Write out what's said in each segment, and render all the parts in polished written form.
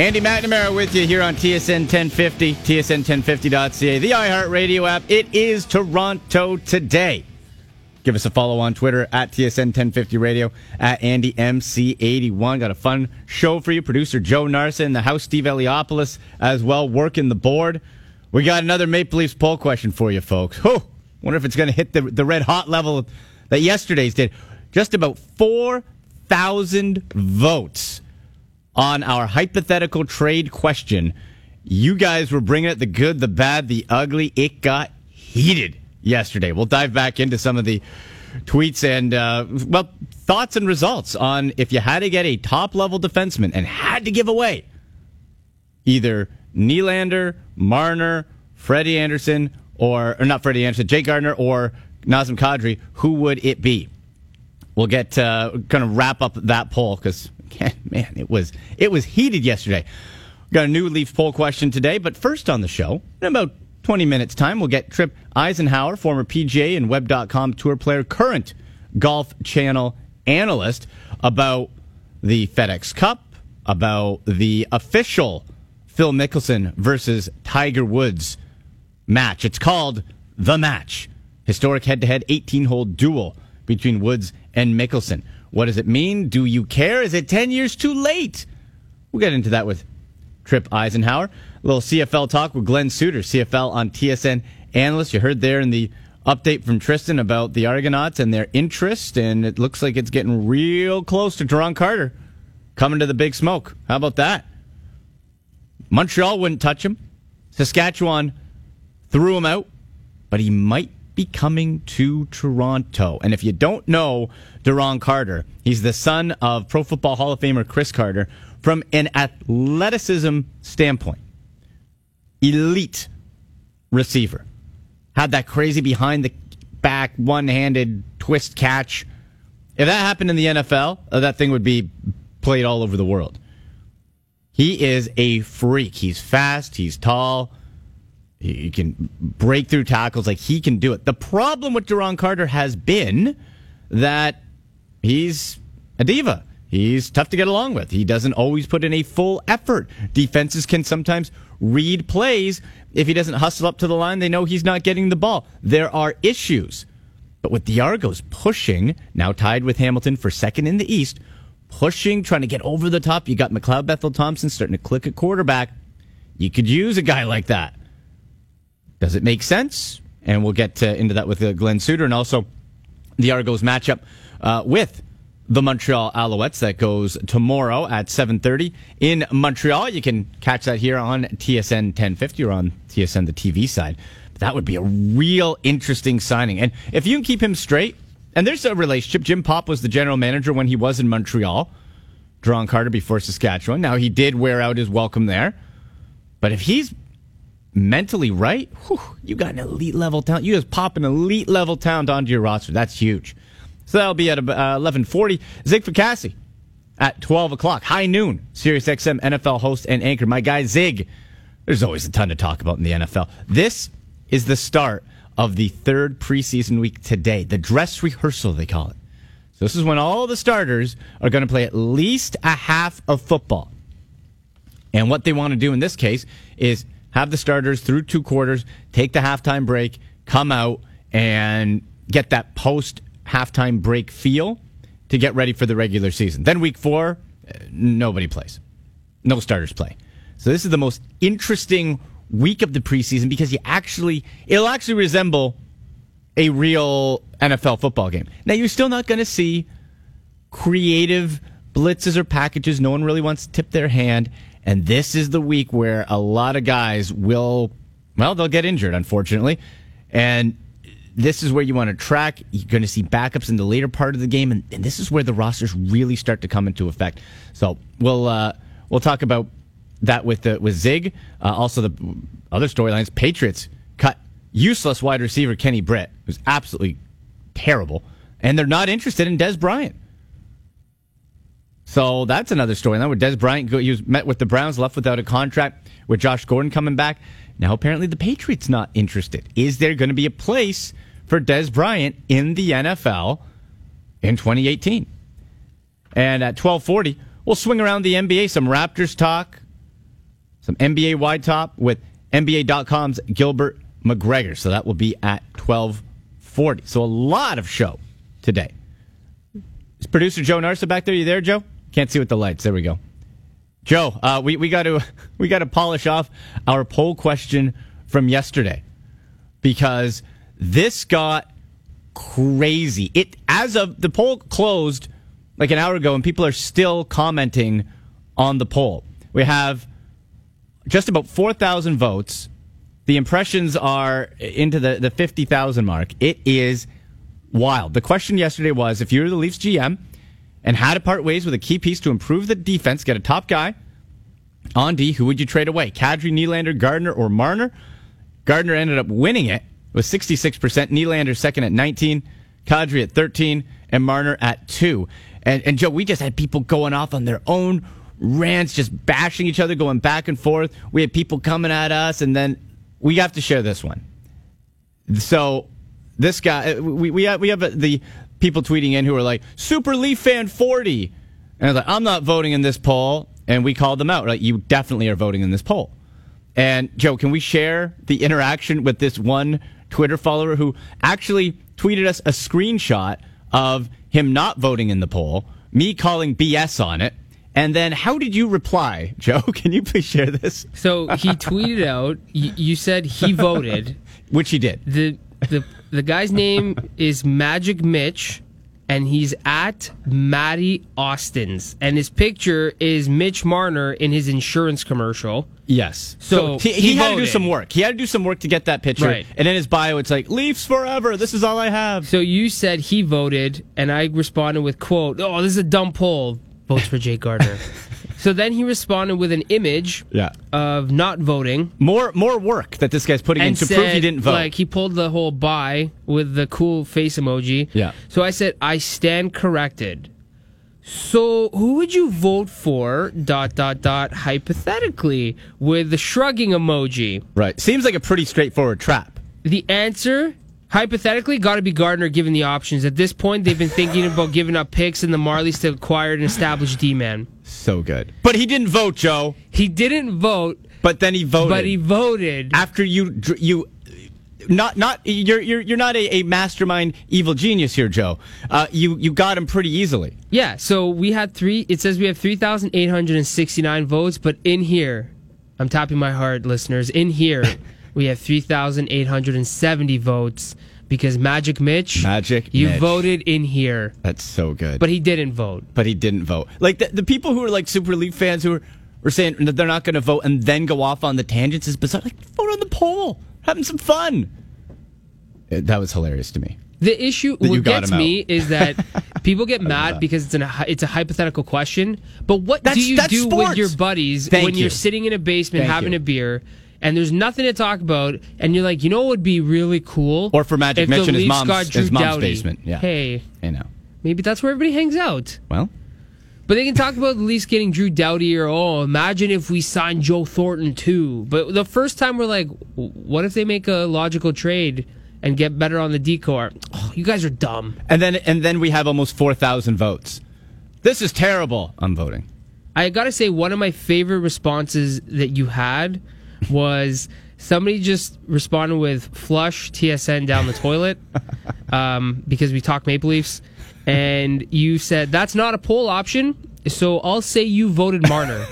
Andy McNamara with you here on TSN 1050, tsn1050.ca, the iHeartRadio app. It is Toronto today. Give us a follow on Twitter at TSN 1050 Radio, at AndyMC81. Got a fun show for you. Producer Joe Narson in the house, Steve Eliopoulos as well, working the board. We got another Maple Leafs poll question for you, folks. Oh, wonder if it's going to hit the red hot level that yesterday's did. Just about 4,000 votes on our hypothetical trade question. You guys were bringing it the good, the bad, the ugly. It got heated yesterday. We'll dive back into some of the tweets and, thoughts and results on if you had to get a top-level defenseman and had to give away either Nylander, Marner, Freddie Andersen, or not Freddie Andersen, Jake Gardner, or Nazem Kadri, who would it be? We'll get kind of wrap up that poll because, man, it was heated yesterday. We've got a new Leafs poll question today, but first on the show, in about 20 minutes' time, we'll get Trip Isenhour, former PGA and Web.com tour player, current Golf Channel analyst, about the FedEx Cup, about the official Phil Mickelson versus Tiger Woods match. It's called The Match. Historic head-to-head 18-hole duel between Woods and Mickelson. What does it mean? Do you care? Is it 10 years too late? We'll get into that with Trip Isenhour. A little CFL talk with Glenn Suter, CFL on TSN analyst. You heard there in the update from Tristan about the Argonauts and their interest, and it looks like it's getting real close to Duron Carter coming to the Big Smoke. How about that? Montreal wouldn't touch him. Saskatchewan threw him out, but he might be coming to Toronto. And if you don't know Duron Carter, he's the son of Pro Football Hall of Famer Cris Carter. From an athleticism standpoint, elite receiver. Had that crazy behind-the-back, one-handed twist catch. If that happened in the NFL, that thing would be played all over the world. He is a freak. He's fast. He's tall. He can break through tackles. Like, he can do it. The problem with Duron Carter has been that he's a diva. He's tough to get along with. He doesn't always put in a full effort. Defenses can sometimes read plays. If he doesn't hustle up to the line, they know he's not getting the ball. There are issues. But with the Argos pushing, now tied with Hamilton for second in the East, pushing, trying to get over the top. You got McLeod Bethel-Thompson starting to click at quarterback. You could use a guy like that. Does it make sense? And we'll get into that with Glenn Suter and also the Argos matchup with the Montreal Alouettes. That goes tomorrow at 7:30 in Montreal. You can catch that here on TSN 1050 or on TSN, the TV side. But that would be a real interesting signing. And if you can keep him straight, and there's a relationship. Jim Popp was the general manager when he was in Montreal. Duron Carter before Saskatchewan. Now, he did wear out his welcome there. But if he's mentally right, you got an elite level talent. You just pop an elite level talent onto your roster. That's huge. So that'll be at 11:40. Zig Fraccasi at 12 o'clock, high noon. Sirius XM NFL host and anchor. My guy Zig, there's always a ton to talk about in the NFL. This is the start of the third preseason week today. The dress rehearsal, they call it. So this is when all the starters are going to play at least a half of football. And what they want to do in this case is have the starters through two quarters, take the halftime break, come out, and get that post halftime break feel to get ready for the regular season. Then week 4, nobody plays. No starters play. So this is the most interesting week of the preseason because it'll actually resemble a real NFL football game. Now, you're still not going to see creative blitzes or packages. No one really wants to tip their hand. And this is the week where a lot of guys they'll get injured, unfortunately. And this is where you want to track. You're going to see backups in the later part of the game, and this is where the rosters really start to come into effect. So we'll talk about that with Zig. Also, the other storylines: Patriots cut useless wide receiver Kenny Britt, who's absolutely terrible, and they're not interested in Dez Bryant. So that's another storyline where Dez Bryant met with the Browns, left without a contract, with Josh Gordon coming back. Now, apparently, the Patriots not interested. Is there going to be a place for Dez Bryant in the NFL in 2018? And at 12:40, we'll swing around the NBA, some Raptors talk, some NBA Wide Top with NBA.com's Gilbert McGregor. So that will be at 12:40. So a lot of show today. Is producer Joe Narson back there? You there, Joe? Can't see with the lights. There we go. Joe, we got to polish off our poll question from yesterday because this got crazy. It as of the poll closed like an hour ago, and people are still commenting on the poll. We have just about 4,000 votes. The impressions are into the 50,000 mark. It is wild. The question yesterday was, if you were the Leafs GM and had to part ways with a key piece to improve the defense, get a top guy on D, who would you trade away? Kadri, Nylander, Gardner, or Marner? Gardner ended up winning it with 66%. Nylander second at 19%, Kadri at 13%, and Marner at 2%. And Joe, we just had people going off on their own rants, just bashing each other, going back and forth. We had people coming at us, and then we have to share this one. So this guy, we have the people tweeting in who are like, Super Leaf Fan 40. And I was like, I'm not voting in this poll. And we called them out. Right? You definitely are voting in this poll. And Joe, can we share the interaction with this one Twitter follower who actually tweeted us a screenshot of him not voting in the poll, me calling BS on it, and then how did you reply, Joe? Can you please share this? So he tweeted out, you said he voted. Which he did. The guy's name is Magic Mitch, and he's at Matty Austin's. And his picture is Mitch Marner in his insurance commercial. Yes. So he had to do some work. He had to do some work to get that picture. Right. And in his bio, it's like, Leafs forever. This is all I have. So you said he voted, and I responded with, quote, oh, this is a dumb poll. Votes for Jake Gardner. So then he responded with an image of not voting. More work that this guy's putting in to prove he didn't vote. Like, he pulled the whole bye with the cool face emoji. Yeah. So I said, I stand corrected. So who would you vote for, ... hypothetically, with the shrugging emoji? Right. Seems like a pretty straightforward trap. The answer, hypothetically, got to be Gardner given the options. At this point, they've been thinking about giving up picks and the Marlies to acquire an established D-man. So good. But he didn't vote, Joe. He didn't vote. But then he voted. But he voted. After you you're not a mastermind evil genius here, Joe. You got him pretty easily. Yeah, so we had it says we have 3,869 votes, but in here, I'm tapping my heart, listeners, in here, we have 3,870 votes because Magic Mitch voted in here. That's so good. But he didn't vote. Like, the people who are like Super League fans who are saying that they're not going to vote and then go off on the tangents is bizarre. Like, vote on the poll. Having some fun. That was hilarious to me. The issue what gets me is that people get mad because it's a hypothetical question. But what do you do sports with your buddies when you're sitting in a basement having a beer and there's nothing to talk about, and you're like, you know what would be really cool? Or for Magic Mitch in his mom's basement. Yeah. Hey, I know. Maybe that's where everybody hangs out. Well. But they can talk about the Leafs getting Drew Doughty or, oh, imagine if we signed Joe Thornton too. But the first time we're like, what if they make a logical trade and get better on the decor? Oh, you guys are dumb. And then we have almost 4,000 votes. This is terrible. I'm voting. I got to say, one of my favorite responses that you had was somebody just responded with flush TSN down the toilet because we talk Maple Leafs. And you said, that's not a poll option, so I'll say you voted Marner.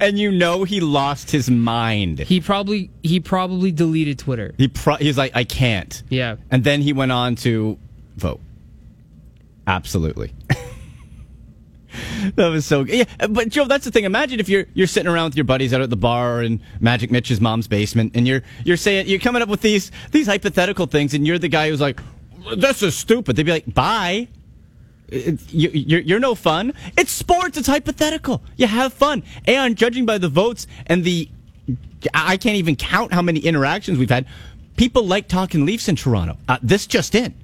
And you know he lost his mind. He probably deleted Twitter. He's like, I can't. Yeah. And then he went on to vote. Absolutely. That was so good. Yeah, but Joe, that's the thing. Imagine if you're sitting around with your buddies out at the bar in Magic Mitch's mom's basement, and you're saying you're coming up with these hypothetical things, and you're the guy who's like, "This is stupid." They'd be like, "Bye. You're no fun. It's sports. It's hypothetical. You have fun." And judging by the votes and I can't even count how many interactions we've had. People like talking Leafs in Toronto. This just in,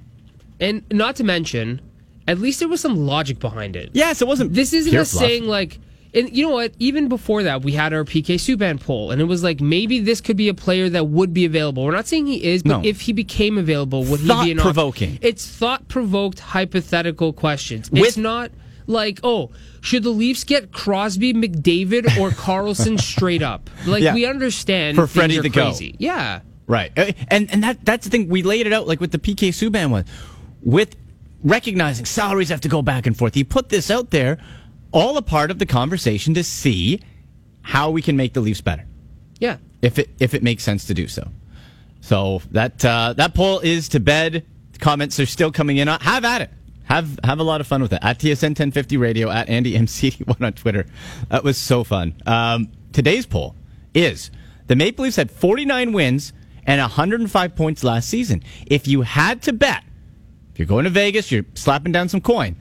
and not to mention, at least there was some logic behind it. Yes, it wasn't. This isn't us saying like, and you know what? Even before that, we had our PK Subban poll, and it was like, maybe this could be a player that would be available. We're not saying he is, but if he became available, would he be an option? Thought provoking. It's thought provoked hypothetical questions. It's not like, oh, should the Leafs get Crosby, McDavid, or Carlson straight up? Like, yeah. We understand for Freddie to crazy. Go. Yeah. Right. And that's the thing. We laid it out, like, with the PK Subban one. With recognizing salaries have to go back and forth. You put this out there, all a part of the conversation to see how we can make the Leafs better. Yeah. If it makes sense to do so. So that poll is to bed. Comments are still coming in. Have at it. Have a lot of fun with it. At TSN 1050 Radio, at Andy MCD1 on Twitter. That was so fun. Today's poll is, the Maple Leafs had 49 wins and 105 points last season. If you had to bet, if you're going to Vegas, you're slapping down some coin.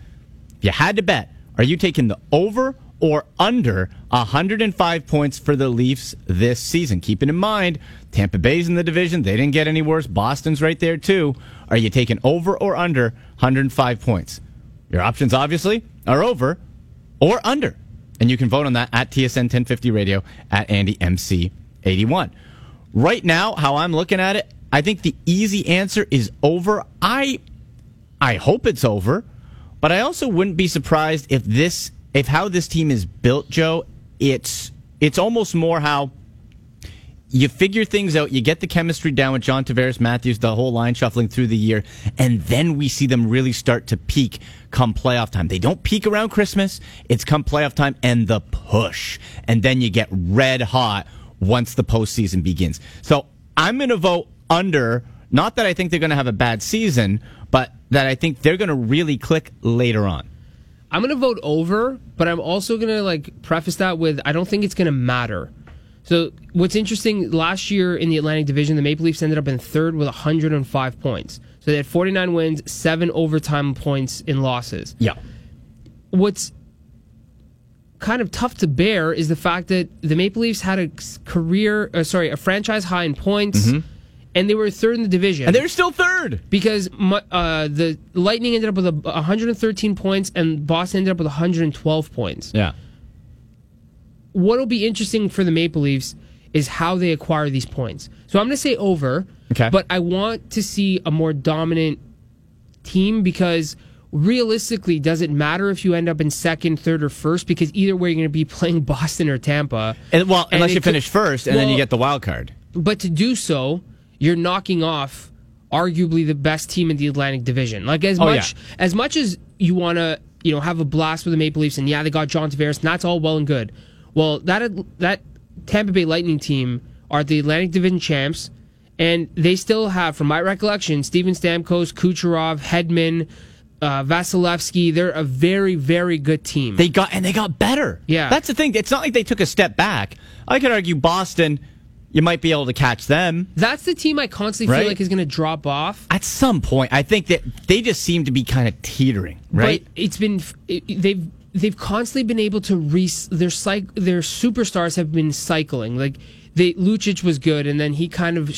If you had to bet, are you taking the over or under 105 points for the Leafs this season? Keeping in mind, Tampa Bay's in the division. They didn't get any worse. Boston's right there, too. Are you taking over or under 105 points? Your options, obviously, are over or under. And you can vote on that at TSN 1050 Radio, at Andy MC81. Right now, how I'm looking at it, I think the easy answer is over. I hope it's over, but I also wouldn't be surprised if how this team is built, Joe, it's almost more how you figure things out, you get the chemistry down with John Tavares, Matthews, the whole line shuffling through the year, and then we see them really start to peak come playoff time. They don't peak around Christmas. It's come playoff time and the push. And then you get red hot once the postseason begins. So I'm going to vote under, not that I think they're going to have a bad season, but that I think they're going to really click later on. I'm going to vote over, but I'm also going to preface that with, I don't think it's going to matter. So what's interesting, last year in the Atlantic Division, the Maple Leafs ended up in third with 105 points. So they had 49 wins, 7 overtime points in losses. Yeah. What's kind of tough to bear is the fact that the Maple Leafs had a franchise high in points. Mm-hmm. And they were third in the division. And they're still third! Because the Lightning ended up with 113 points, and Boston ended up with 112 points. Yeah. What'll be interesting for the Maple Leafs is how they acquire these points. So I'm going to say over, okay. But I want to see a more dominant team, because realistically, does it matter if you end up in second, third, or first? Because either way, you're going to be playing Boston or Tampa. Unless you finish first, and then you get the wild card. But to do so, you're knocking off arguably the best team in the Atlantic Division. As much as you want to, have a blast with the Maple Leafs, and yeah, they got John Tavares, and that's all well and good. Well, that Tampa Bay Lightning team are the Atlantic Division champs, and they still have, from my recollection, Steven Stamkos, Kucherov, Hedman, Vasilevsky. They're a very, very good team. They got better. Yeah, that's the thing. It's not like they took a step back. I could argue Boston, you might be able to catch them. That's the team I constantly feel like is going to drop off. At some point, I think that they just seem to be kind of teetering, right? But they've constantly been able to their superstars have been cycling. Like, Lucic was good, and then he kind of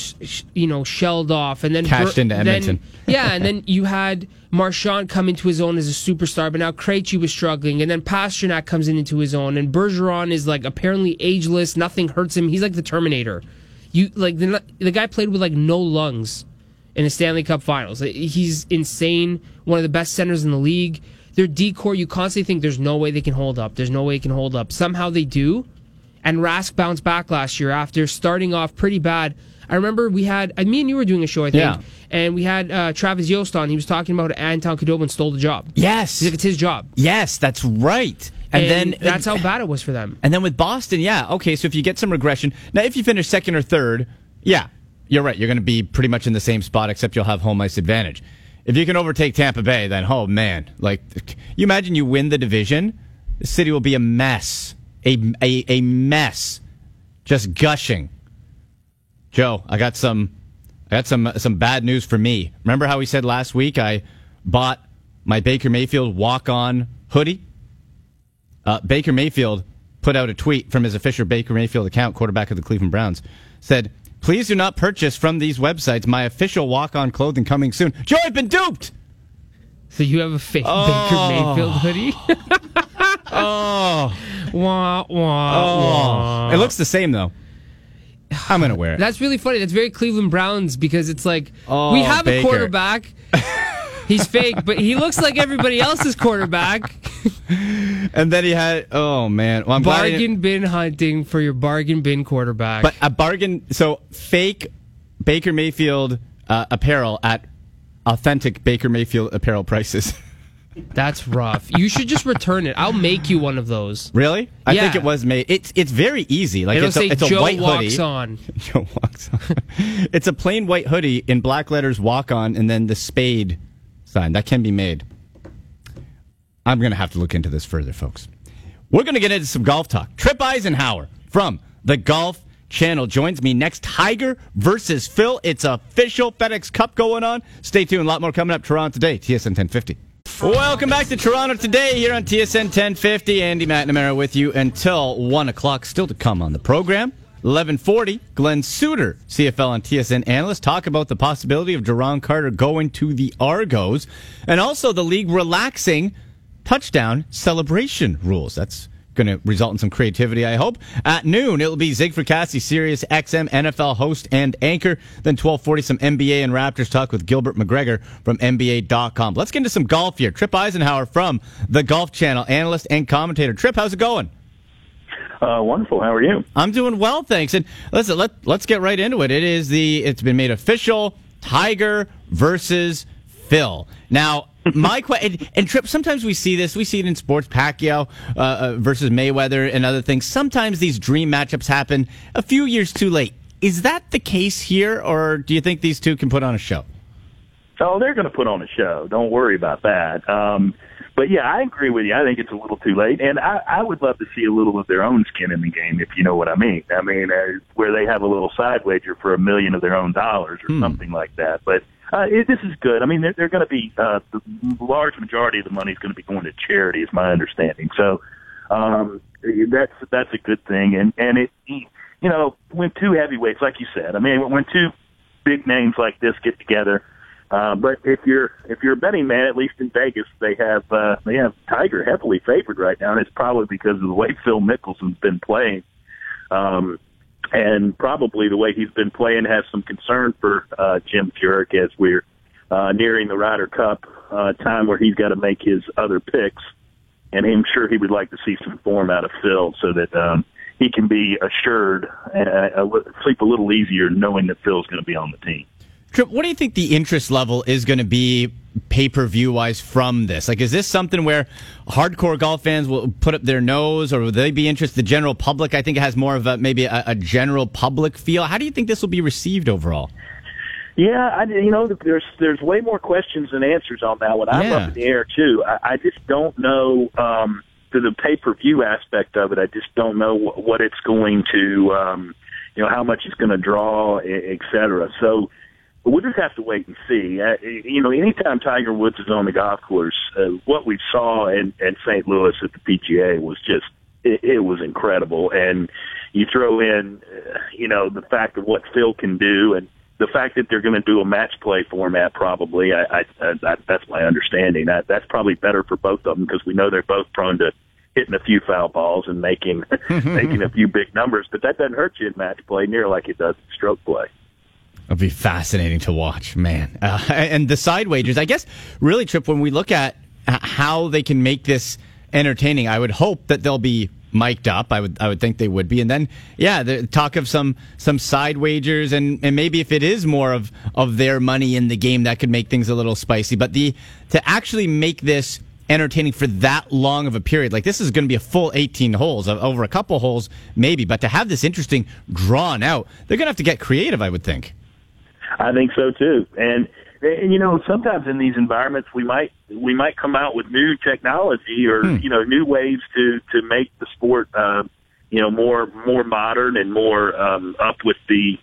shelled off, and then cashed into Edmonton. And then you had Marchand come into his own as a superstar, but now Krejci was struggling, and then Pasternak comes into his own, and Bergeron is apparently ageless. Nothing hurts him. He's like the Terminator. The guy played with no lungs in the Stanley Cup Finals. He's insane. One of the best centers in the league. Their decor, you constantly think there's no way they can hold up. There's no way it can hold up. Somehow they do. And Rask bounced back last year after starting off pretty bad. I remember me and you were doing a show, I think, and we had Travis Yost on. He was talking about Anton Khudobin stole the job. Yes. He's it's his job. Yes, that's right. And then that's how bad it was for them. And then with Boston, so if you get some regression. Now, if you finish second or third, you're right. You're going to be pretty much in the same spot, except you'll have home ice advantage. If you can overtake Tampa Bay, then, oh, man. You imagine you win the division, the city will be a mess. A mess, just gushing. Joe, I got some bad news for me. Remember how we said last week I bought my Baker Mayfield walk-on hoodie? Baker Mayfield put out a tweet from his official Baker Mayfield account, quarterback of the Cleveland Browns, said, "Please do not purchase from these websites. My official walk-on clothing coming soon." Joe, I've been duped. So you have a fake Baker Mayfield hoodie? It looks the same, though. I'm going to wear it. That's really funny. That's very Cleveland Browns, because it's we have Baker, a quarterback. He's fake, but he looks like everybody else's quarterback. And then he had, oh man, well, I'm bargain bin hunting for your bargain bin quarterback. But a bargain, so fake Baker Mayfield apparel at authentic Baker Mayfield apparel prices. That's rough. You should just return it. I'll make you one of those. Really? I think it was made. It's very easy. Like it's a Joe white hoodie. Joe walks on. It's a plain white hoodie in black letters, walk on, and then the spade sign. That can be made. I'm going to have to look into this further, folks. We're going to get into some golf talk. Trip Isenhour from the Golf Channel joins me next. Tiger versus Phil. It's official. FedEx Cup going on. Stay tuned. A lot more coming up. Toronto Today, TSN 1050. Welcome back to Toronto Today here on TSN 1050. Andy McNamara with you until 1 o'clock. Still to come on the program, 11:40, Glenn Suter, CFL and TSN analyst, talk about the possibility of Duron Carter going to the Argos and also the league relaxing touchdown celebration rules. That's going to result in some creativity, I hope. At noon, it'll be Zig Fraccasi, Sirius XM, NFL host and anchor. Then 12:40, some NBA and Raptors talk with Gilbert McGregor from NBA.com. Let's get into some golf here. Trip Isenhour from the Golf Channel, analyst and commentator. Trip, how's it going? Wonderful. How are you? I'm doing well, thanks. And listen, let's get right into it. It's been made official. Tiger versus Phil. Now, my question, and Trip, sometimes we see this. We see it in sports, Pacquiao versus Mayweather and other things. Sometimes these dream matchups happen a few years too late. Is that the case here, or do you think these two can put on a show? Oh, they're going to put on a show. Don't worry about that. But, yeah, I agree with you. I think it's a little too late. And I would love to see a little of their own skin in the game, if you know what I mean. I mean, where they have a little side wager for $1 million of their own dollars or something like that. But this is good. I mean, they're going to be the large majority of the money is going to be going to charity, is my understanding. So that's a good thing. And it, you know, when two heavyweights, like you said, I mean, when two big names like this get together, but if you're a betting man, at least in Vegas, they have Tiger heavily favored right now, and it's probably because of the way Phil Mickelson's been playing. And probably the way he's been playing has some concern for Jim Furyk as we're nearing the Ryder Cup time where he's got to make his other picks. And I'm sure he would like to see some form out of Phil so that he can be assured and sleep a little easier knowing that Phil's going to be on the team. Trip, what do you think the interest level is going to be pay-per-view wise from this? Like, is this something where hardcore golf fans will put up their nose, or will they be interested? The general public, I think it has more of a general public feel. How do you think this will be received overall? Yeah, there's way more questions than answers on that one. I'm up in the air too. I just don't know to the pay-per-view aspect of it. I just don't know what it's going to, how much it's going to draw, et cetera. So. We'll just have to wait and see. Anytime Tiger Woods is on the golf course, what we saw in St. Louis at the PGA was just, it was incredible. And you throw in, the fact of what Phil can do and the fact that they're going to do a match play format probably, that's my understanding. That's probably better for both of them because we know they're both prone to hitting a few foul balls and making a few big numbers. But that doesn't hurt you in match play near like it does in stroke play. It'll be fascinating to watch, man. And the side wagers, I guess, really, Trip, when we look at how they can make this entertaining, I would hope that they'll be mic'd up. I would think they would be. And then, the talk of some side wagers, and maybe if it is more of their money in the game, that could make things a little spicy. But to actually make this entertaining for that long of a period. Like, this is going to be a full 18 holes, over a couple holes maybe. But to have this interesting drawn out, they're going to have to get creative, I would think. I think so too, and sometimes in these environments we might come out with new technology or new ways to make the sport more modern and more up with the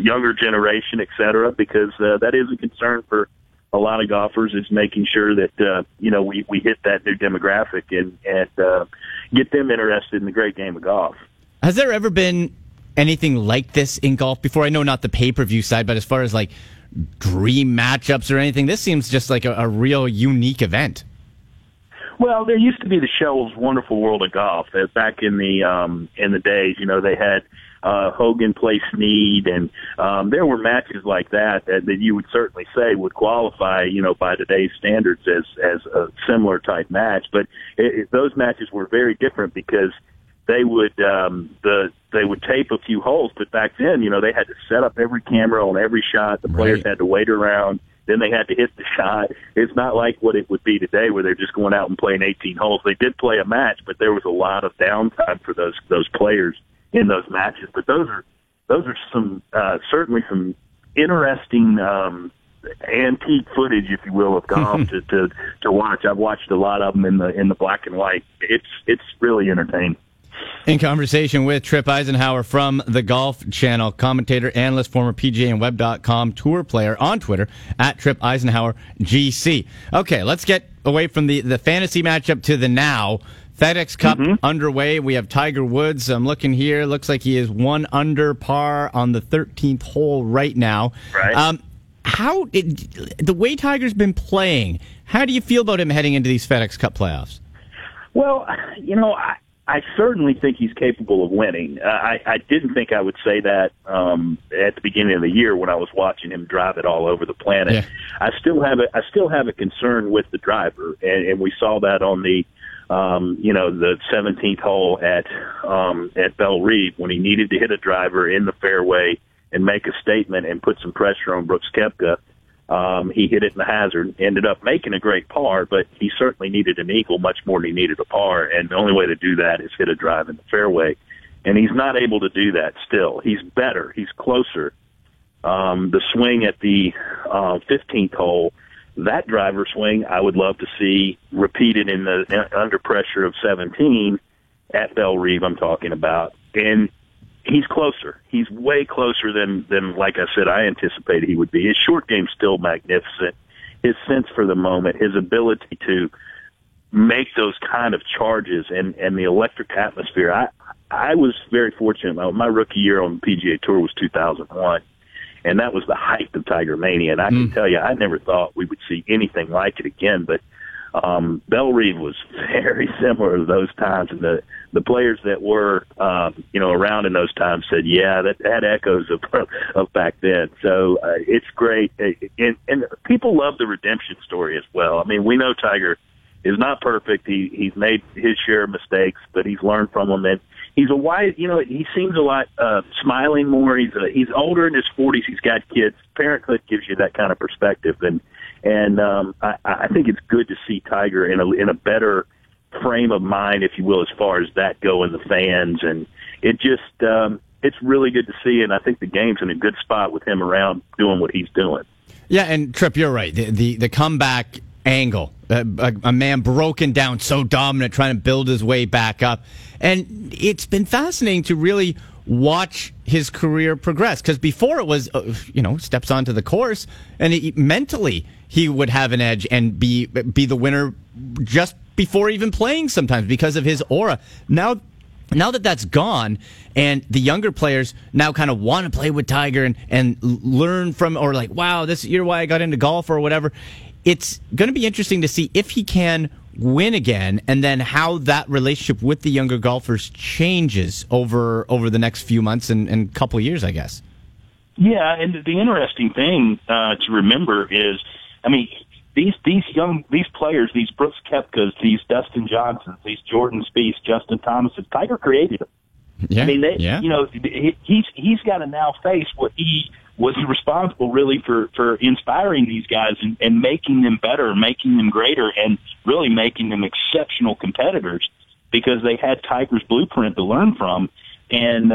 younger generation, et cetera, because that is a concern for a lot of golfers, is making sure that we hit that new demographic and get them interested in the great game of golf. Has there ever been anything like this in golf before? I know not the pay-per-view side, but as far as like dream matchups or anything, this seems just like a real unique event. Well, there used to be the show's Wonderful World of Golf back in the days. They had Hogan play Snead, and there were matches like that you would certainly say would qualify, you know, by today's standards as a similar type match. But those matches were very different because they would tape a few holes, but back then, you know, they had to set up every camera on every shot. The players had to wait around. Then they had to hit the shot. It's not like what it would be today where they're just going out and playing 18 holes. They did play a match, but there was a lot of downtime for those players in those matches. But those are some certainly some interesting antique footage, if you will, of golf to watch. I've watched a lot of them in the black and white. It's really entertaining. In conversation with Trip Isenhour from the Golf Channel, commentator, analyst, former PGA and Web.com tour player, on Twitter at Trip Isenhour GC. Okay, let's get away from the fantasy matchup to the now. FedEx Cup underway. We have Tiger Woods. I'm looking here. Looks like he is one under par on the 13th hole right now. Right. The way Tiger's been playing, how do you feel about him heading into these FedEx Cup playoffs? Well, you know, I certainly think he's capable of winning. I didn't think I would say that at the beginning of the year when I was watching him drive it all over the planet. Yeah. I still have a concern with the driver, and we saw that on the the 17th hole at Belle Reve when he needed to hit a driver in the fairway and make a statement and put some pressure on Brooks Koepka. He hit it in the hazard, ended up making a great par, but he certainly needed an eagle much more than he needed a par, and the only way to do that is hit a drive in the fairway. And he's not able to do that still. He's better. He's closer. The swing at the 15th hole, that driver swing I would love to see repeated in the under pressure of 17 at Belle Reve I'm talking about. And he's closer. He's way closer than, like I said, I anticipated he would be. His short game's still magnificent. His sense for the moment, his ability to make those kind of charges and the electric atmosphere. I was very fortunate. My rookie year on the PGA Tour was 2001, and that was the height of Tiger Mania. And I can tell you, I never thought we would see anything like it again, but Belle Reve was very similar to those times, and the players that were around in those times said, "Yeah, that had echoes of back then." So it's great, and people love the redemption story as well. I mean, we know Tiger is not perfect; he's made his share of mistakes, but he's learned from them. And he's a wise, you know, he seems a lot smiling more. He's older in his 40s. He's got kids. Parenthood gives you that kind of perspective, And I think it's good to see Tiger in a better frame of mind, if you will, as far as that go in the fans. And it just it's really good to see. And I think the game's in a good spot with him around doing what he's doing. Yeah, and Tripp, you're right. The comeback angle, a man broken down, so dominant, trying to build his way back up. And it's been fascinating to really watch his career progress, because before it was, steps onto the course and mentally he would have an edge and be the winner just before even playing sometimes because of his aura. Now that that's gone, and the younger players now kind of want to play with Tiger and learn from, or like, wow, this is why I got into golf or whatever. It's going to be interesting to see if he can win again, and then how that relationship with the younger golfers changes over the next few months and couple of years, I guess. Yeah, and the interesting thing to remember is, I mean, these players, these Brooks Koepkas, these Dustin Johnsons, these Jordan Spieth, Justin Thomases, Tiger created them. Yeah, I mean, he's got to now face what he was responsible really for inspiring these guys and making them better, making them greater, and really making them exceptional competitors because they had Tiger's blueprint to learn from. And,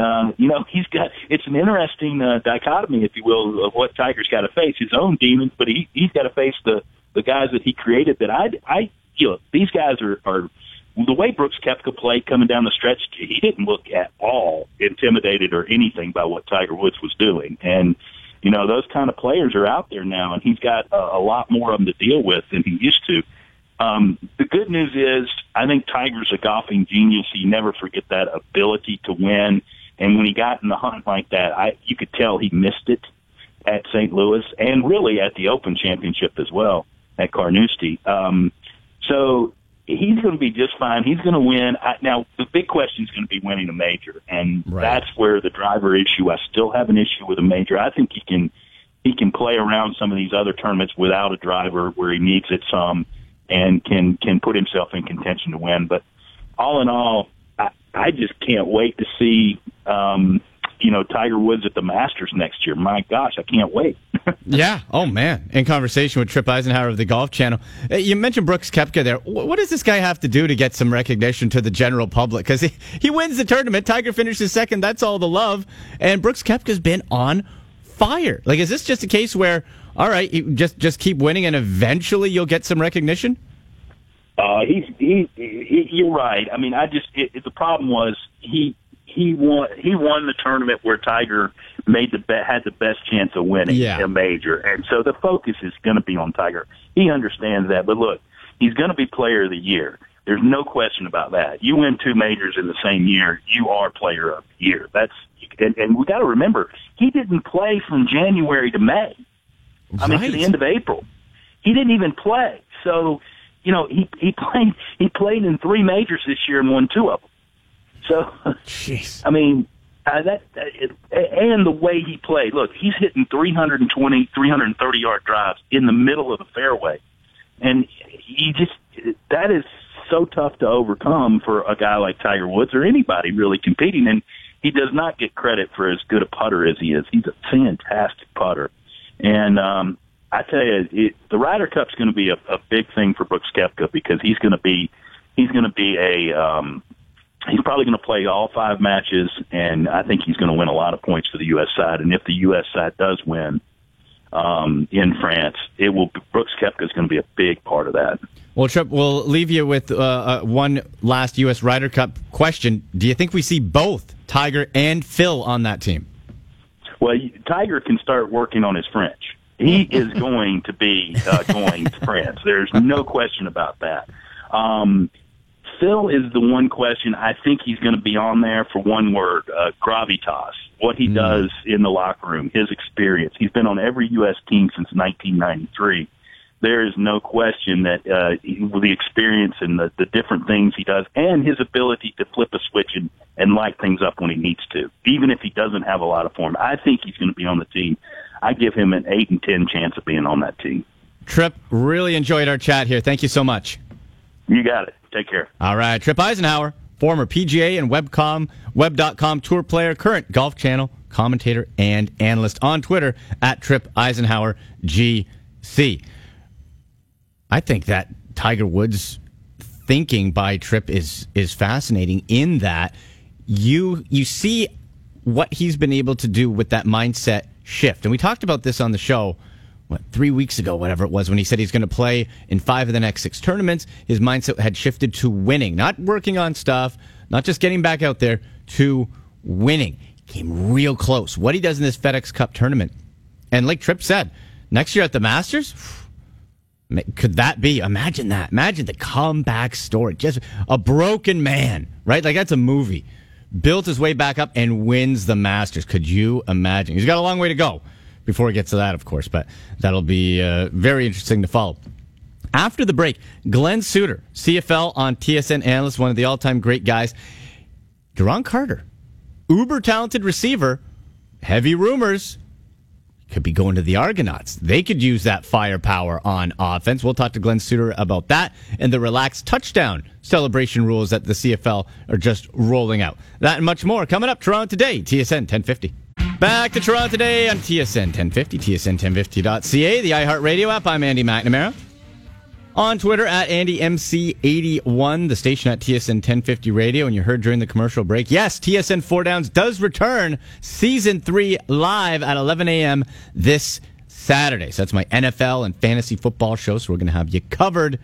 he's got – it's an interesting dichotomy, if you will, of what Tiger's got to face, his own demons, but he's got to face the guys that he created that these guys are – the way Brooks Koepka played coming down the stretch, he didn't look at all intimidated or anything by what Tiger Woods was doing. And, you know, those kind of players are out there now, and he's got a lot more of them to deal with than he used to. The good news is I think Tiger's a golfing genius. He never forget that ability to win. And when he got in the hunt like that, you could tell he missed it at St. Louis and really at the Open Championship as well at Carnoustie. So he's going to be just fine. He's going to win. Now, the big question is going to be winning a major, and right. That's where the driver issue. I still have an issue with a major. I think he can play around some of these other tournaments without a driver where he needs it some and can put himself in contention to win. But all in all, I just can't wait to see Tiger Woods at the Masters next year. My gosh, I can't wait. Yeah. Oh, man. In conversation with Trip Isenhour of the Golf Channel. You mentioned Brooks Koepka there. What does this guy have to do to get some recognition to the general public? Because he wins the tournament. Tiger finishes second. That's all the love. And Brooks Koepka's been on fire. Like, is this just a case where, all right, you just keep winning and eventually you'll get some recognition? You're right. I mean, the problem was he won the tournament where Tiger had the best chance of winning a major. And so the focus is going to be on Tiger. He understands that. But look, he's going to be player of the year. There's no question about that. You win two majors in the same year, you are player of the year. And we got to remember, he didn't play from January to May. Right. I mean, to the end of April. He didn't even play. So, you know, he played in three majors this year and won two of them. So, jeez. I mean, and the way he played. Look, he's hitting 330-yard drives in the middle of the fairway. And that is so tough to overcome for a guy like Tiger Woods or anybody really competing. And he does not get credit for as good a putter as he is. He's a fantastic putter. And I tell you, the Ryder Cup's going to be a big thing for Brooks Koepka because he's probably going to play all five matches, and I think he's going to win a lot of points for the U.S. side. And if the U.S. side does win in France, Brooks Koepka is going to be a big part of that. Well, Trip, we'll leave you with one last U.S. Ryder Cup question. Do you think we see both Tiger and Phil on that team? Well, Tiger can start working on his French. He is going to be going to France. There's no question about that. Phil is the one question I think he's going to be on there for one word, gravitas, what he does in the locker room, his experience. He's been on every U.S. team since 1993. There is no question that the experience and the different things he does and his ability to flip a switch and light things up when he needs to, even if he doesn't have a lot of form. I think he's going to be on the team. I give him an 8 and 10 chance of being on that team. Trip, really enjoyed our chat here. Thank you so much. You got it. Take care. All right. Trip Isenhour, former PGA and Web.com tour player, current Golf Channel commentator and analyst on Twitter at Trip Isenhour GC. I think that Tiger Woods thinking by Trip is fascinating in that you see what he's been able to do with that mindset shift. And we talked about this on the show 3 weeks ago, whatever it was, when he said he's going to play in 5 of the next 6 tournaments. His mindset had shifted to winning, not working on stuff, not just getting back out there, to winning. He came real close. What he does in this FedEx Cup tournament. And like Tripp said, next year at the Masters, could that be? Imagine that. Imagine the comeback story. Just a broken man, right? Like, that's a movie. Built his way back up and wins the Masters. Could you imagine? He's got a long way to go before it gets to that, of course, but that'll be very interesting to follow. After the break, Glenn Suter, CFL on TSN analyst, one of the all-time great guys. Duron Carter, uber-talented receiver, heavy rumors, could be going to the Argonauts. They could use that firepower on offense. We'll talk to Glenn Suter about that and the relaxed touchdown celebration rules that the CFL are just rolling out. That and much more coming up. Toronto Today, TSN 1050. Back to Toronto Today on TSN 1050, tsn1050.ca, the iHeartRadio app. I'm Andy McNamara. On Twitter, at AndyMC81, the station at TSN 1050 Radio. And you heard during the commercial break, yes, TSN 4 Downs does return Season 3 live at 11 a.m. this Saturday. So that's my NFL and fantasy football show. So we're going to have you covered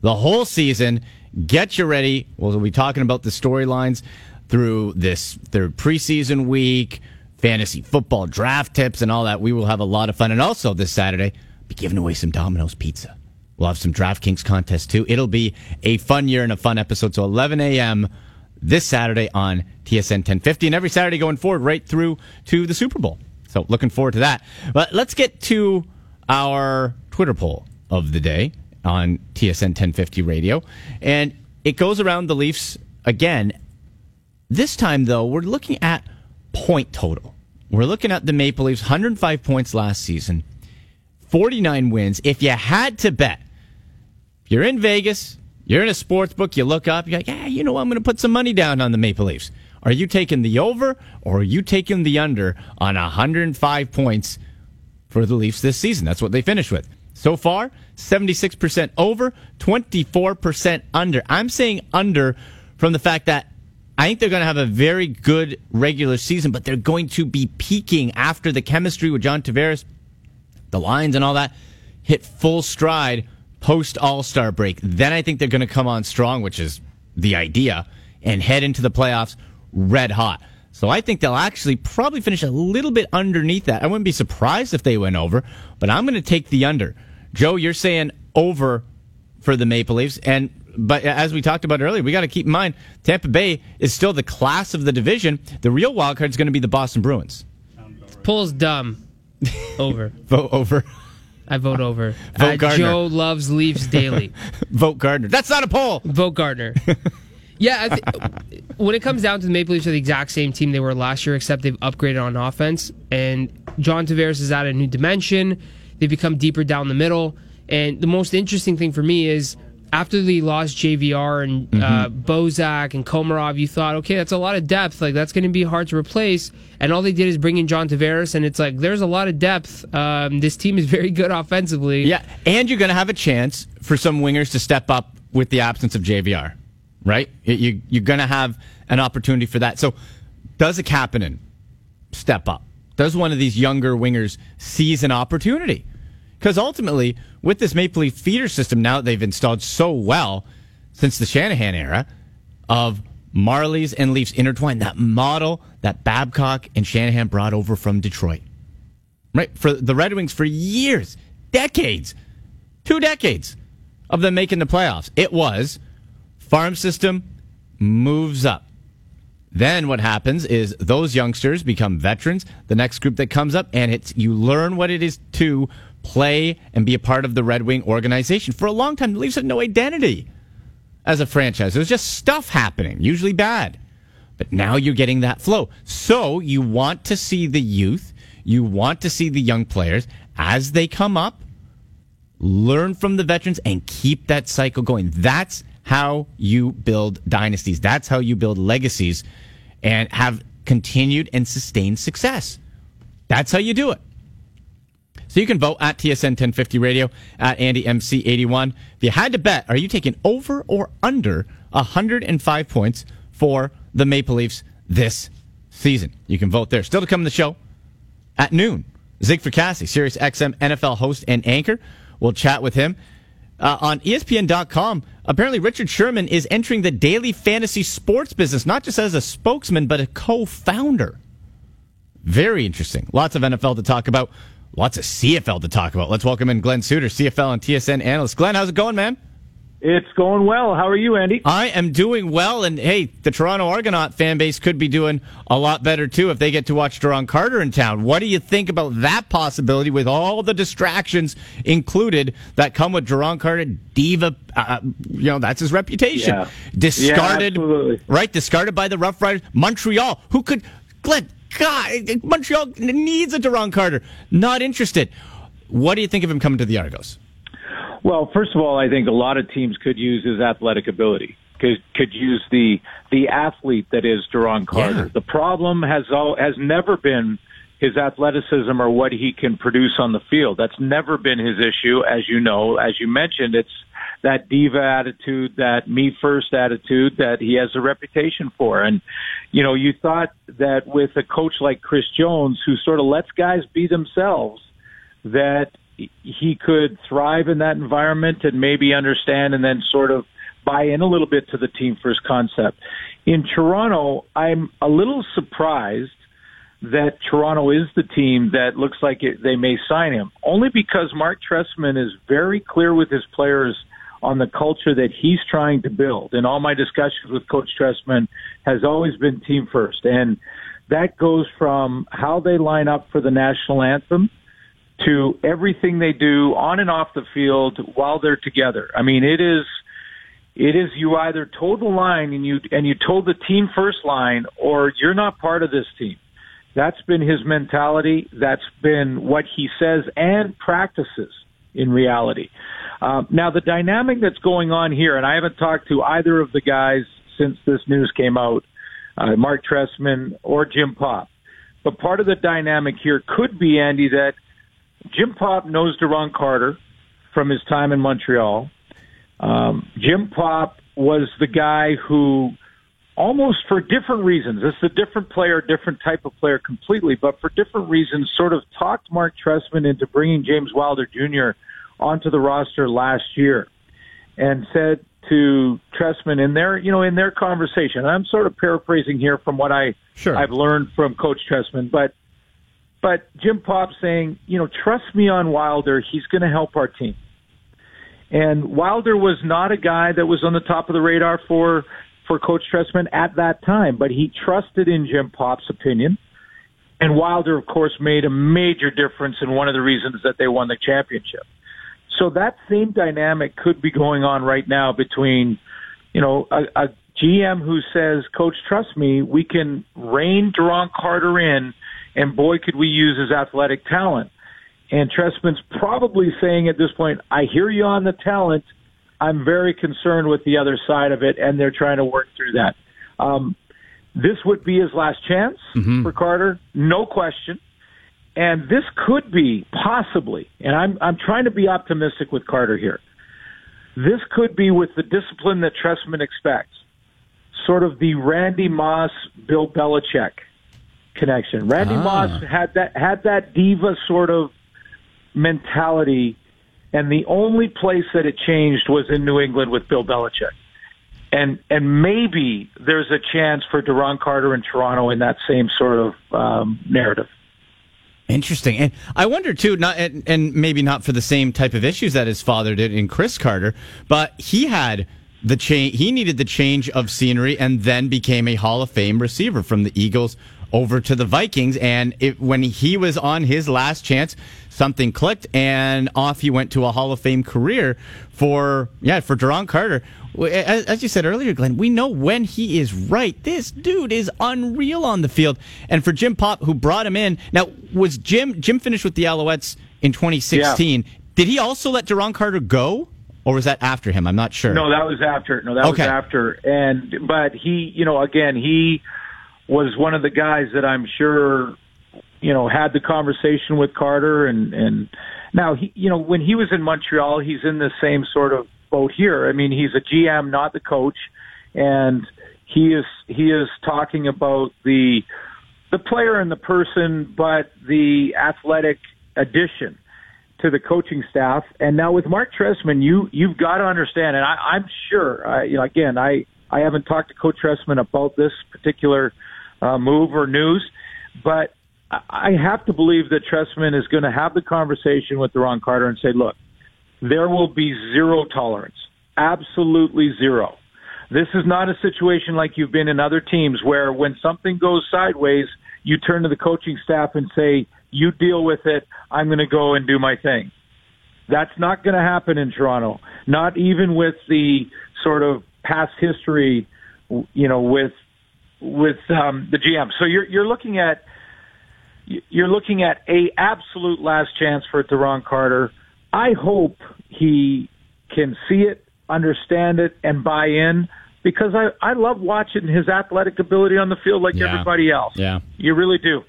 the whole season. Get you ready. We'll be talking about the storylines through this third preseason week. Fantasy football draft tips and all that. We will have a lot of fun. And also this Saturday, I'll be giving away some Domino's pizza. We'll have some DraftKings contests too. It'll be a fun year and a fun episode. So 11 a.m. this Saturday on TSN 1050. And every Saturday going forward right through to the Super Bowl. So looking forward to that. But let's get to our Twitter poll of the day. on TSN 1050 radio. And it goes around the Leafs again. This time, though, we're looking at point total. We're looking at the Maple Leafs, 105 points last season, 49 wins. If you had to bet, if you're in Vegas, you're in a sports book, you look up, you're like, yeah, you know what, I'm going to put some money down on the Maple Leafs. Are you taking the over or are you taking the under on 105 points for the Leafs this season? That's what they finished with. So far, 76% over, 24% under. I'm saying under from the fact that I think they're going to have a very good regular season, but they're going to be peaking after the chemistry with John Tavares, the lines and all that, hit full stride post All-Star break. Then I think they're going to come on strong, which is the idea, and head into the playoffs red hot. So I think they'll actually probably finish a little bit underneath that. I wouldn't be surprised if they went over, but I'm going to take the under. Joe, you're saying over for the Maple Leafs, but as we talked about earlier, we got to keep in mind Tampa Bay is still the class of the division. The real wild card is going to be the Boston Bruins. Paul's dumb. Over. Vote over. I vote over. Vote Gardner. Joe loves Leafs daily. Vote Gardner. That's not a poll. Vote Gardner. Yeah, when it comes down to the Maple Leafs, are the exact same team they were last year, except they've upgraded on offense. And John Tavares is at a new dimension. They've become deeper down the middle. And the most interesting thing for me is after they lost JVR and Bozak and Komarov, you thought, okay, that's a lot of depth. Like, that's going to be hard to replace. And all they did is bring in John Tavares, and it's like, there's a lot of depth. This team is very good offensively. Yeah, and you're going to have a chance for some wingers to step up with the absence of JVR. Right? You're going to have an opportunity for that. So does a Kapanen step up? Does one of these younger wingers seize an opportunity? Because ultimately, with this Maple Leaf feeder system now that they've installed so well since the Shanahan era of Marlies and Leafs intertwined, that model that Babcock and Shanahan brought over from Detroit. Right? For the Red Wings for years, decades, 2 decades of them making the playoffs. It was farm system moves up. Then what happens is those youngsters become veterans, the next group that comes up, and you learn what it is to play and be a part of the Red Wing organization. For a long time, the Leafs had no identity as a franchise. It was just stuff happening, usually bad. But now you're getting that flow. So you want to see the youth, you want to see the young players as they come up, learn from the veterans, and keep that cycle going. That's how you build dynasties. That's how you build legacies and have continued and sustained success. That's how you do it. So you can vote at TSN 1050 Radio, at AndyMC81. If you had to bet, are you taking over or under 105 points for the Maple Leafs this season? You can vote there. Still to come on the show at noon, Zig Fraccasi, Sirius XM NFL host and anchor. We'll chat with him. On ESPN.com, apparently Richard Sherman is entering the daily fantasy sports business, not just as a spokesman, but a co-founder. Very interesting. Lots of NFL to talk about. Lots of CFL to talk about. Let's welcome in Glenn Suter, CFL and TSN analyst. Glenn, how's it going, man? It's going well. How are you, Andy? I am doing well, and hey, the Toronto Argonaut fan base could be doing a lot better, too, if they get to watch Duron Carter in town. What do you think about that possibility with all the distractions included that come with Duron Carter? Diva, that's his reputation. Yeah. Discarded, yeah, right? Discarded by the Rough Riders. Montreal, who could... Glenn, God, Montreal needs a Duron Carter. Not interested. What do you think of him coming to the Argos? Well, first of all, I think a lot of teams could use his athletic ability, could use the athlete that is Duron Carter. Yeah. The problem has never been his athleticism or what he can produce on the field. That's never been his issue, as you know. As you mentioned, it's that diva attitude, that me-first attitude that he has a reputation for. And, you know, you thought that with a coach like Chris Jones, who sort of lets guys be themselves, that he could thrive in that environment and maybe understand and then sort of buy in a little bit to the team first concept. In Toronto, I'm a little surprised that Toronto is the team that looks like they may sign him, only because Mark Trestman is very clear with his players on the culture that he's trying to build. And all my discussions with Coach Trestman has always been team first. And that goes from how they line up for the national anthem to everything they do on and off the field while they're together. I mean, it is you either toe the line and you toe the team first line, or you're not part of this team. That's been his mentality. That's been what he says and practices in reality. Now, the dynamic that's going on here, and I haven't talked to either of the guys since this news came out, Mark Trestman or Jim Popp. But part of the dynamic here could be, Andy, that Jim Popp knows Duron Carter from his time in Montreal. Jim Popp was the guy who, almost for different reasons, it's a different player, different type of player completely, but for different reasons, sort of talked Mark Trestman into bringing James Wilder Jr. onto the roster last year, and said to Trestman in their conversation, and I'm sort of paraphrasing here from what I've learned from Coach Trestman, but Jim Popp saying, trust me on Wilder, he's going to help our team. And Wilder was not a guy that was on the top of the radar for Coach Trestman at that time, but he trusted in Jim Popp's opinion. And Wilder, of course, made a major difference in one of the reasons that they won the championship. So that same dynamic could be going on right now between, a GM who says, Coach, trust me, we can rein Duron Carter in, and boy, could we use his athletic talent. And Trestman's probably saying at this point, I hear you on the talent. I'm very concerned with the other side of it, and they're trying to work through that. This would be his last chance for Carter, no question. And this could be possibly, and I'm trying to be optimistic with Carter here, this could be, with the discipline that Trestman expects, sort of the Randy Moss, Bill Belichick connection. Randy Moss had that diva sort of mentality, and the only place that it changed was in New England with Bill Belichick. And maybe there's a chance for Duron Carter in Toronto in that same sort of narrative. Interesting. And I wonder, too, and maybe not for the same type of issues that his father did in Cris Carter, but he had the change. He needed the change of scenery and then became a Hall of Fame receiver from the Eagles over to the Vikings. And when he was on his last chance, something clicked, and off he went to a Hall of Fame career for Duron Carter. As you said earlier, Glenn, we know when he is right. This dude is unreal on the field. And for Jim Popp, who brought him in, now, was Jim finished with the Alouettes in 2016. Yeah. Did he also let Duron Carter go, or was that after him? I'm not sure. No, that was after. Was after. But he, again, he was one of the guys that I'm sure, had the conversation with Carter. And now, he, when he was in Montreal, he's in the same sort of boat here. I mean, he's a GM, not the coach. And he is talking about the player and the person, but the athletic addition to the coaching staff. And now with Mark Trestman, you've got to understand, and I'm sure, I haven't talked to Coach Trestman about this particular move or news, but I have to believe that Trestman is going to have the conversation with Duron Carter and say, look, there will be zero tolerance, absolutely zero. This is not a situation like you've been in other teams where when something goes sideways, you turn to the coaching staff and say, you deal with it, I'm going to go and do my thing. That's not going to happen in Toronto, not even with the sort of past history, with the GM. So you're looking at a absolute last chance for Duron Carter. I hope he can see it, understand it, and buy in, because I love watching his athletic ability on the field like everybody else. Yeah, you really do.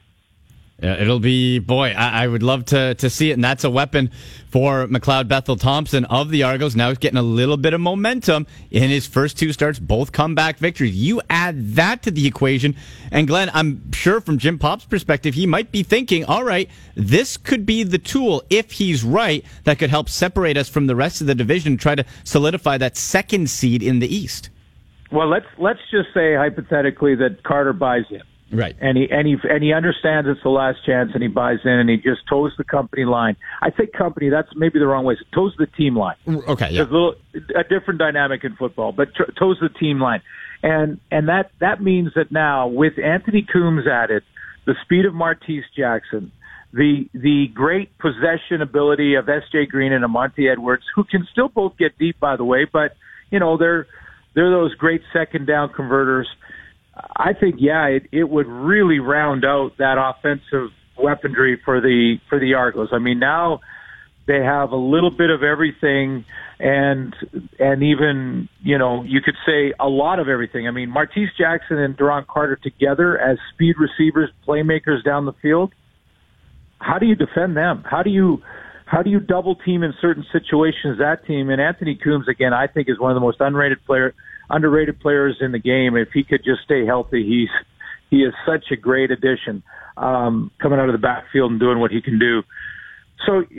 Yeah, it'll be, boy, I would love to see it, and that's a weapon for McLeod Bethel-Thompson of the Argos. Now he's getting a little bit of momentum in his first two starts, both comeback victories. You add that to the equation, and Glenn, I'm sure from Jim Popp's perspective, he might be thinking, all right, this could be the tool, if he's right, that could help separate us from the rest of the division, try to solidify that second seed in the East. Well, let's just say hypothetically that Carter buys in. Right, and he understands it's the last chance, and he buys in, and he just toes the company line. I say company, that's maybe the wrong way. Toes the team line. Okay, yeah. There's a different dynamic in football, but toes the team line, and that means that now with Anthony Coombs added, the speed of Martise Jackson, the great possession ability of S.J. Green and Monte Edwards, who can still both get deep, by the way, but, you know, they're those great second-down converters. I think, yeah, it would really round out that offensive weaponry for the Argos. I mean, now they have a little bit of everything and even, you know, you could say a lot of everything. I mean, Martise Jackson and Duron Carter together as speed receivers, playmakers down the field. How do you defend them? How do you double team in certain situations that team? And Anthony Coombs, again, I think is one of the most underrated players in the game. If he could just stay healthy, he is such a great addition, coming out of the backfield and doing what he can do.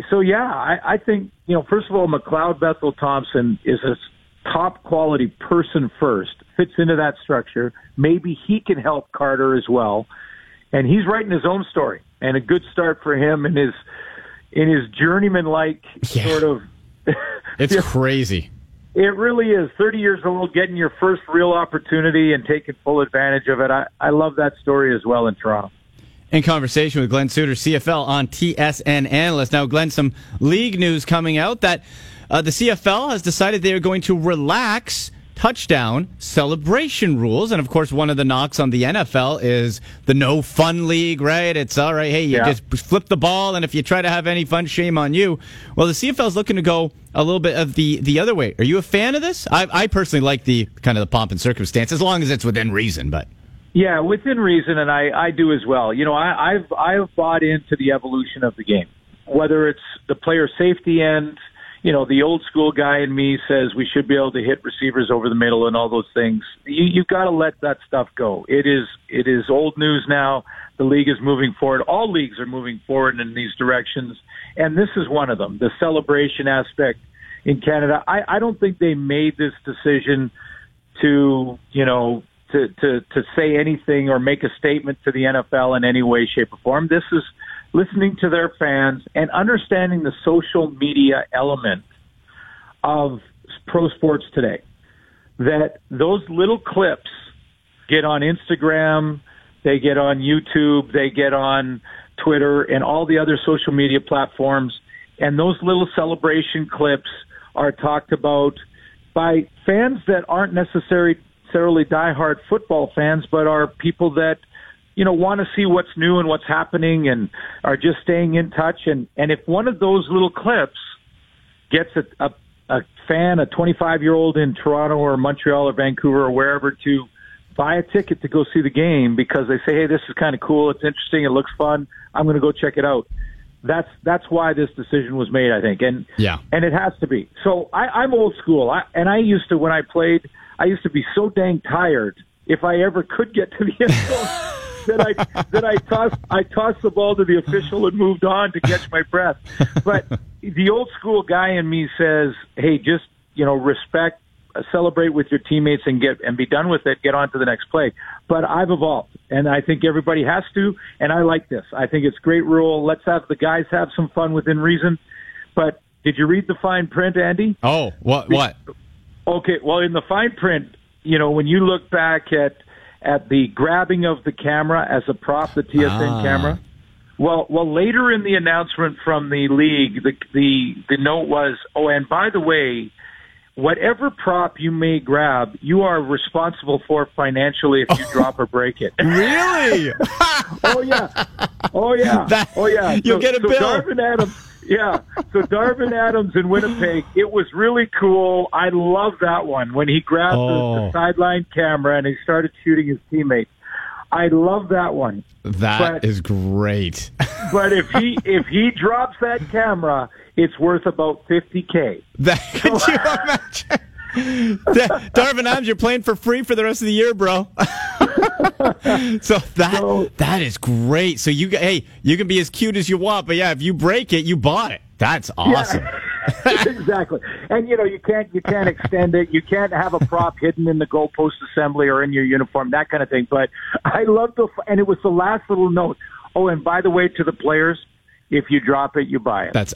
So yeah, I think, you know, first of all, McLeod Bethel-Thompson is a top quality person first, fits into that structure. Maybe he can help Carter as well. And he's writing his own story, and a good start for him in his journeyman-like sort of... It's crazy. It really is. 30 years old, getting your first real opportunity and taking full advantage of it. I love that story as well in Toronto. In conversation with Glenn Suter, CFL on TSN Analyst. Now, Glenn, some league news coming out that the CFL has decided they are going to relax touchdown celebration rules. And, of course, one of the knocks on the NFL is the no fun league, right? It's all right, hey, you just flip the ball, and if you try to have any fun, shame on you. Well, the CFL is looking to go a little bit of the other way. Are you a fan of this? I personally like the kind of the pomp and circumstance, as long as it's within reason, but... Yeah, within reason, and I do as well. You know, I've bought into the evolution of the game, whether it's the player safety end. You know, the old school guy in me says we should be able to hit receivers over the middle and all those things. You've got to let that stuff go. It is old news now. The league is moving forward. All leagues are moving forward in these directions, and this is one of them. The celebration aspect in Canada. I don't think they made this decision to, you know, to say anything or make a statement to the NFL in any way, shape, or form. This is listening to their fans and understanding the social media element of pro sports today. That those little clips get on Instagram, they get on YouTube, they get on Twitter and all the other social media platforms, and those little celebration clips are talked about by fans that aren't necessarily diehard football fans, but are people that, you know, want to see what's new and what's happening and are just staying in touch. And if one of those little clips gets a fan, a 25-year-old in Toronto or Montreal or Vancouver or wherever, to buy a ticket to go see the game because they say, hey, this is kind of cool, it's interesting, it looks fun, I'm going to go check it out. That's why this decision was made, I think. And it has to be. So I'm old school. When I played, I used to be so dang tired if I ever could get to the end zone that I tossed the ball to the official and moved on to catch my breath. But the old school guy in me says, hey, just, you know, respect, celebrate with your teammates and be done with it, get on to the next play. But I've evolved, and I think everybody has to, and I like this. I think it's a great rule. Let's have the guys have some fun within reason. But did you read the fine print, Andy? Oh, what? Okay, well, in the fine print, you know, when you look back at the grabbing of the camera as a prop, the TSN camera, well, later in the announcement from the league, the note was, oh, and by the way, whatever prop you may grab, you are responsible for financially if you drop or break it. Really? Oh, yeah. So, you'll get a bill. So Darvin Adams in Winnipeg, it was really cool. I love that one when he grabbed the sideline camera and he started shooting his teammates. I love that one. That is great. But if he drops that camera, it's worth about $50,000. Could you imagine? Darvin Adams, you're playing for free for the rest of the year, bro. So that is great. So you can be as cute as you want, but yeah, if you break it, you bought it. That's awesome. Yeah. Exactly. And you know, you can't extend it. You can't have a prop hidden in the goalpost assembly or in your uniform, that kind of thing. But I love and it was the last little note. Oh, and by the way, to the players, If you drop it, you buy it. That's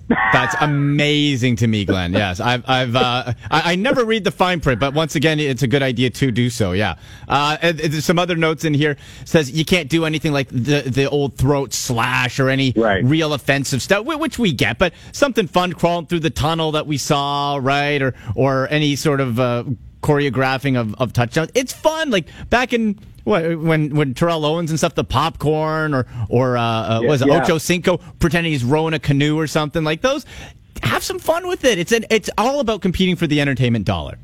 amazing to me, Glenn. Yes, I never read the fine print, but once again, it's a good idea to do so. Yeah. There's some other notes in here. It says you can't do anything like the old throat slash or any real offensive stuff, which we get, but something fun crawling through the tunnel that we saw, right, or any sort of choreographing of touchdowns. It's fun, like back in. When Terrell Owens and stuff, the popcorn or Ocho Cinco pretending he's rowing a canoe or something like those. Have some fun with it. It's all about competing for the entertainment dollar.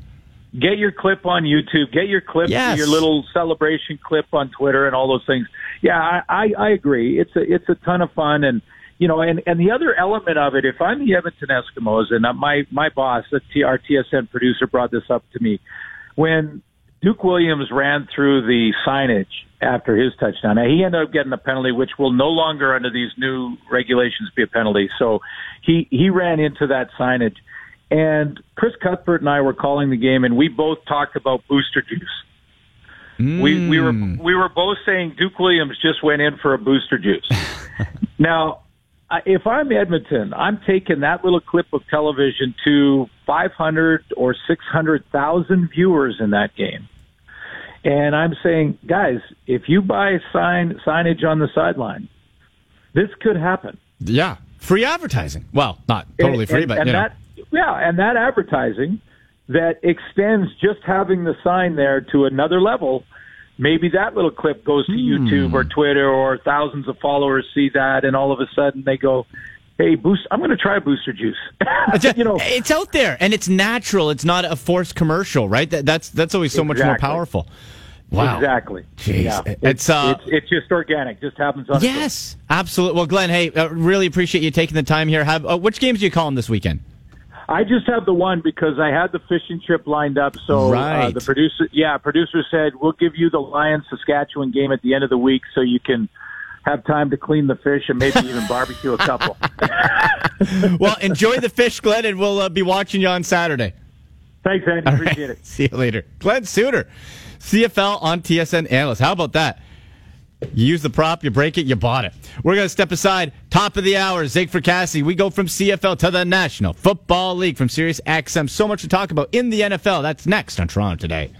Get your clip on YouTube. Get your clip, your little celebration clip on Twitter and all those things. Yeah, I agree. It's a ton of fun, and you know, and the other element of it. If I'm the Edmonton Eskimos, and my boss, our TSN producer, brought this up to me when Duke Williams ran through the signage after his touchdown. Now, he ended up getting a penalty, which will no longer, under these new regulations, be a penalty. So he ran into that signage. And Cris Cuthbert and I were calling the game, and we both talked about booster juice. We were both saying Duke Williams just went in for a booster juice. Now, if I'm Edmonton, I'm taking that little clip of television to 500 or 600,000 viewers in that game. And I'm saying, guys, if you buy signage on the sideline, this could happen. Yeah, free advertising. Well, not totally free, but you know. And that advertising that extends just having the sign there to another level. Maybe that little clip goes to YouTube or Twitter, or thousands of followers see that, and all of a sudden they go, "Hey, boost! I'm going to try booster juice." You know, it's out there and it's natural. It's not a forced commercial, right? That's always so much more powerful. Wow. Exactly. Jeez. Yeah. It's just organic. Just happens on. Yes, absolutely. Well, Glenn, hey, really appreciate you taking the time here. Which games do you call them this weekend? I just have the one because I had the fishing trip lined up. So the producer said, we'll give you the Lions-Saskatchewan game at the end of the week so you can have time to clean the fish and maybe even barbecue a couple. Well, enjoy the fish, Glenn, and we'll be watching you on Saturday. Thanks, Andy. Appreciate it. See you later. Glenn Suter, CFL on TSN analyst. How about that? You use the prop, you break it, you bought it. We're going to step aside. Top of the hour, Zig Fraccasi. We go from CFL to the National Football League from Sirius XM. So much to talk about in the NFL. That's next on Toronto Today.